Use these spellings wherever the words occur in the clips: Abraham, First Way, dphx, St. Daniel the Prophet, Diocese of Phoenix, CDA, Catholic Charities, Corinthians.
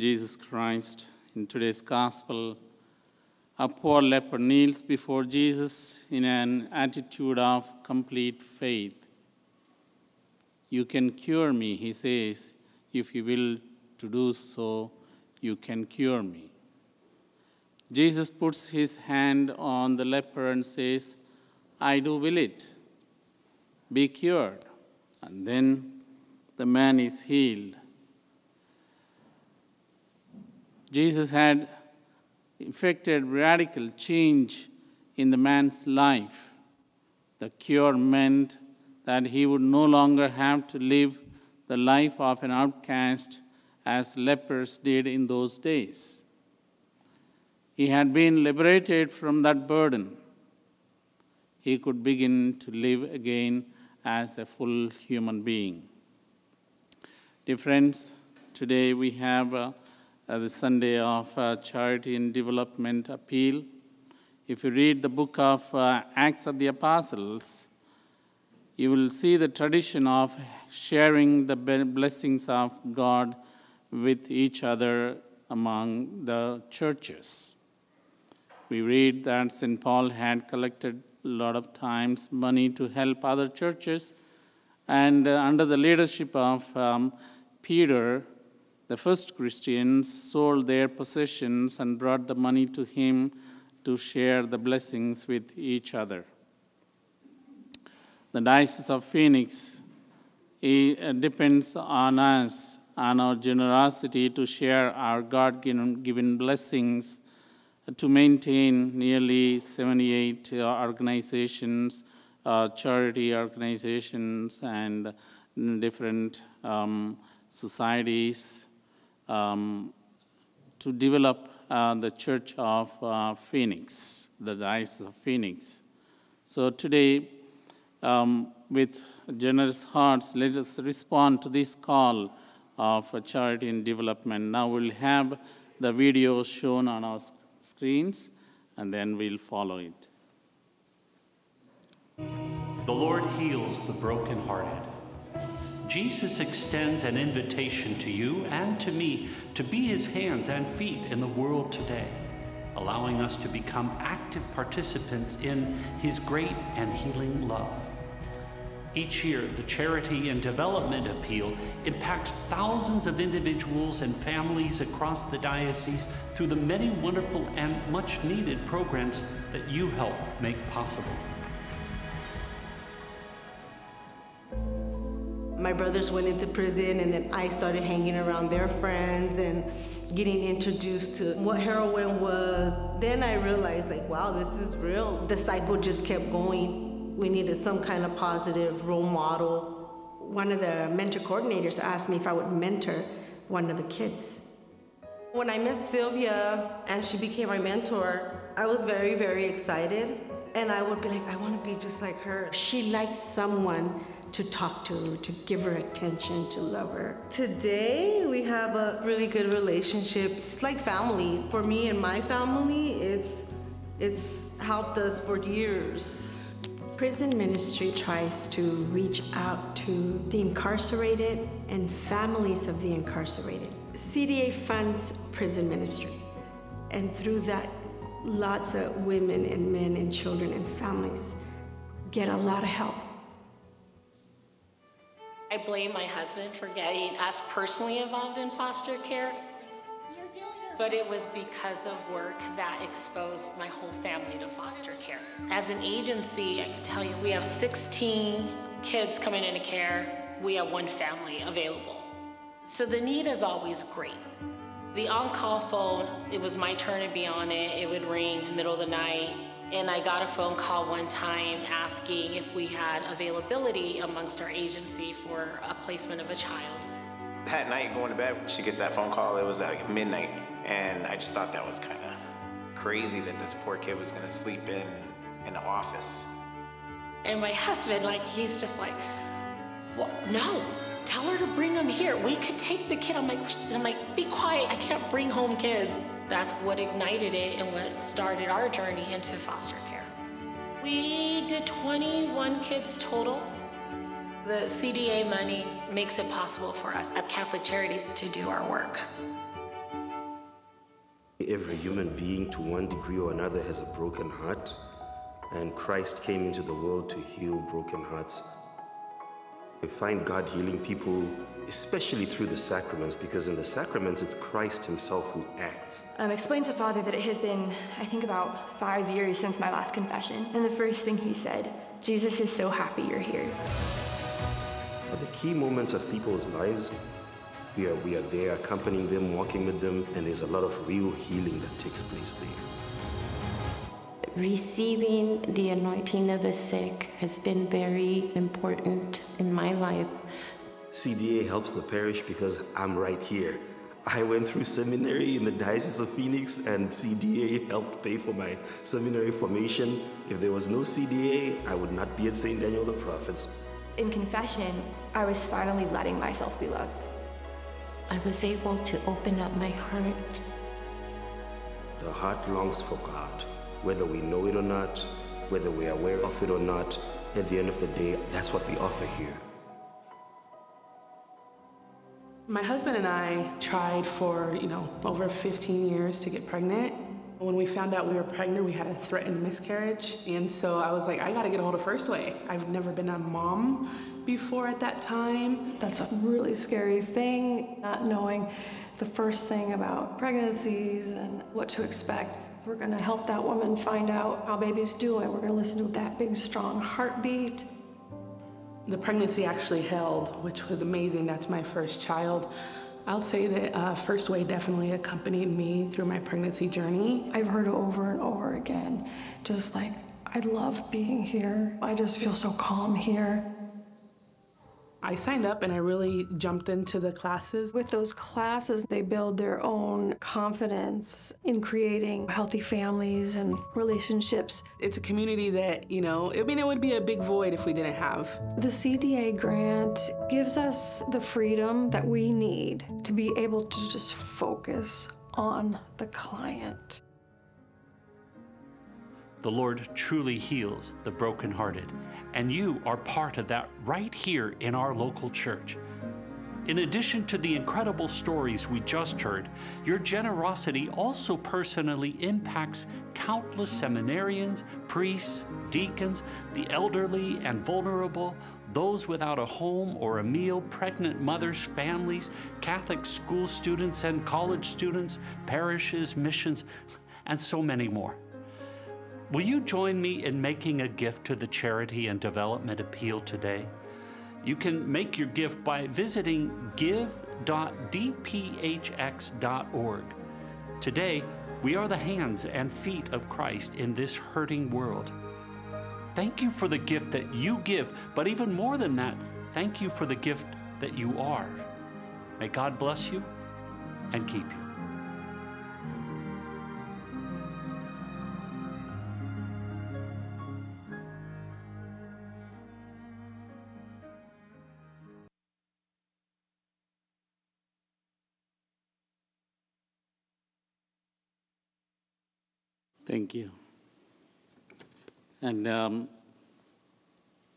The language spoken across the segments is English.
in Jesus Christ. In today's gospel, a poor leper kneels before Jesus in an attitude of complete faith. "You can cure me," he says, "if you will to do so, you can cure me." Jesus puts his hand on the leper and says, "I do will it. Be cured." And then the man is healed. Jesus had effected radical change in the man's life. The cure meant that he would no longer have to live the life of an outcast as lepers did in those days. He had been liberated from that burden. He could begin to live again as a full human being. Dear friends, today we have the Sunday of Charity and Development Appeal. If you read the book of Acts of the Apostles, you will see the tradition of sharing the blessings of God with each other among the churches. We read that St. Paul had collected a lot of times money to help other churches, and under the leadership of Peter, the first Christians sold their possessions and brought the money to him to share the blessings with each other. The Diocese of Phoenix depends on us, on our generosity to share our God-given blessings to maintain nearly 78 organizations, charity organizations, and different societies, to develop the Church of Phoenix, the Diocese of Phoenix. So today, with generous hearts, let us respond to this call of charity and development. Now we'll have the video shown on our screens, and then we'll follow it. The Lord heals the brokenhearted. Jesus extends an invitation to you and to me to be his hands and feet in the world today, allowing us to become active participants in his great and healing love. Each year, the Charity and Development Appeal impacts thousands of individuals and families across the diocese through the many wonderful and much-needed programs that you help make possible. My brothers went into prison, and then I started hanging around their friends and getting introduced to what heroin was. Then I realized, like, wow, this is real. The cycle just kept going. We needed some kind of positive role model. One of the mentor coordinators asked me if I would mentor one of the kids. When I met Sylvia and she became my mentor, I was very, very excited. And I would be like, I want to be just like her. She liked someone to talk to give her attention, to love her. Today, we have a really good relationship. It's like family. For me and my family, it's helped us for years. Prison ministry tries to reach out to the incarcerated and families of the incarcerated. CDA funds prison ministry, and through that, lots of women and men and children and families get a lot of help. I blame my husband for getting us personally involved in foster care, but it was because of work that exposed my whole family to foster care. As an agency, I can tell you, we have 16 kids coming into care. We have one family available. So the need is always great. The on-call phone, it was my turn to be on it. It would ring middle of the night. And I got a phone call one time asking if we had availability amongst our agency for a placement of a child. That night going to bed, she gets that phone call. It was like midnight, and I just thought that was kind of crazy that this poor kid was going to sleep in the office. And my husband, like, he's just like, well, no, tell her to bring him here. We could take the kid. I'm like, be quiet. I can't bring home kids. That's what ignited it and what started our journey into foster care. We did 21 kids total. The CDA money makes it possible for us at Catholic Charities to do our work. every human being to one degree or another has a broken heart, and Christ came into the world to heal broken hearts. We find God healing people, especially through the sacraments, because in the sacraments, it's Christ himself who acts. I explained to Father that it had been, I think, about 5 years since my last confession, and the first thing he said, "Jesus is so happy you're here." At the key moments of people's lives, we are there accompanying them, walking with them, and there's a lot of real healing that takes place there. Receiving the anointing of the sick has been very important in my life. CDA helps the parish because I'm right here. I went through seminary in the Diocese of Phoenix, and CDA helped pay for my seminary formation. If there was no CDA, I would not be at St. Daniel the Prophet's. In confession, I was finally letting myself be loved. I was able to open up my heart. The heart longs for God, whether we know it or not, whether we're aware of it or not. At the end of the day, that's what we offer here. My husband and I tried for, over 15 years to get pregnant. When we found out we were pregnant, we had a threatened miscarriage. And so I was like, I gotta get a hold of First Way. I've never been a mom before at that time. That's a really scary thing, not knowing the first thing about pregnancies and what to expect. We're gonna help that woman find out how baby's doing. We're gonna listen to that big, strong heartbeat. The pregnancy actually held, which was amazing. That's my first child. I'll say that First Way definitely accompanied me through my pregnancy journey. I've heard over and over again, just like, I love being here. I just feel so calm here. I signed up and I really jumped into the classes. With those classes, they build their own confidence in creating healthy families and relationships. It's a community that, it would be a big void if we didn't have. The CDA grant gives us the freedom that we need to be able to just focus on the client. The Lord truly heals the brokenhearted, and you are part of that right here in our local church. In addition to the incredible stories we just heard, your generosity also personally impacts countless seminarians, priests, deacons, the elderly and vulnerable, those without a home or a meal, pregnant mothers, families, Catholic school students and college students, parishes, missions, and so many more. Will you join me in making a gift to the Charity and Development Appeal today? You can make your gift by visiting give.dphx.org. Today, we are the hands and feet of Christ in this hurting world. Thank you for the gift that you give, but even more than that, thank you for the gift that you are. May God bless you and keep you. Thank you. And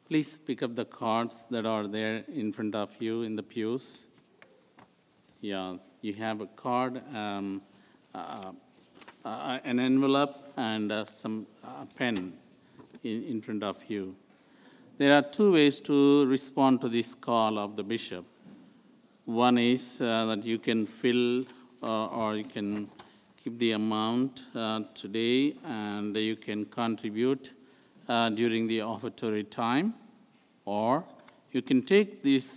please pick up the cards that are there in front of you in the pews. Yeah, you have a card, an envelope, and a pen in front of you. There are two ways to respond to this call of the bishop. One is that you can fill or you can keep the amount today, and you can contribute during the offertory time, or you can take this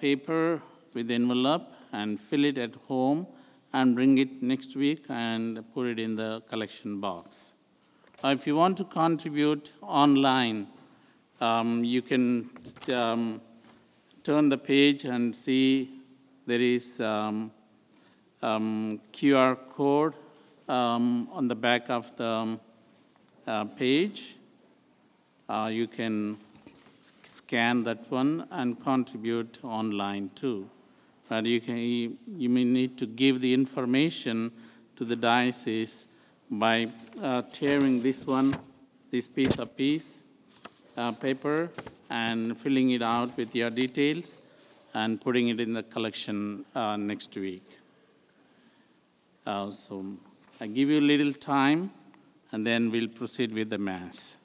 paper with the envelope and fill it at home and bring it next week and put it in the collection box. If you want to contribute online, you can turn the page and see there is QR code on the back of the page. You can scan that one and contribute online too. But you may need to give the information to the diocese by tearing this piece of paper, and filling it out with your details and putting it in the collection next week. So I give you a little time, and then we'll proceed with the Mass.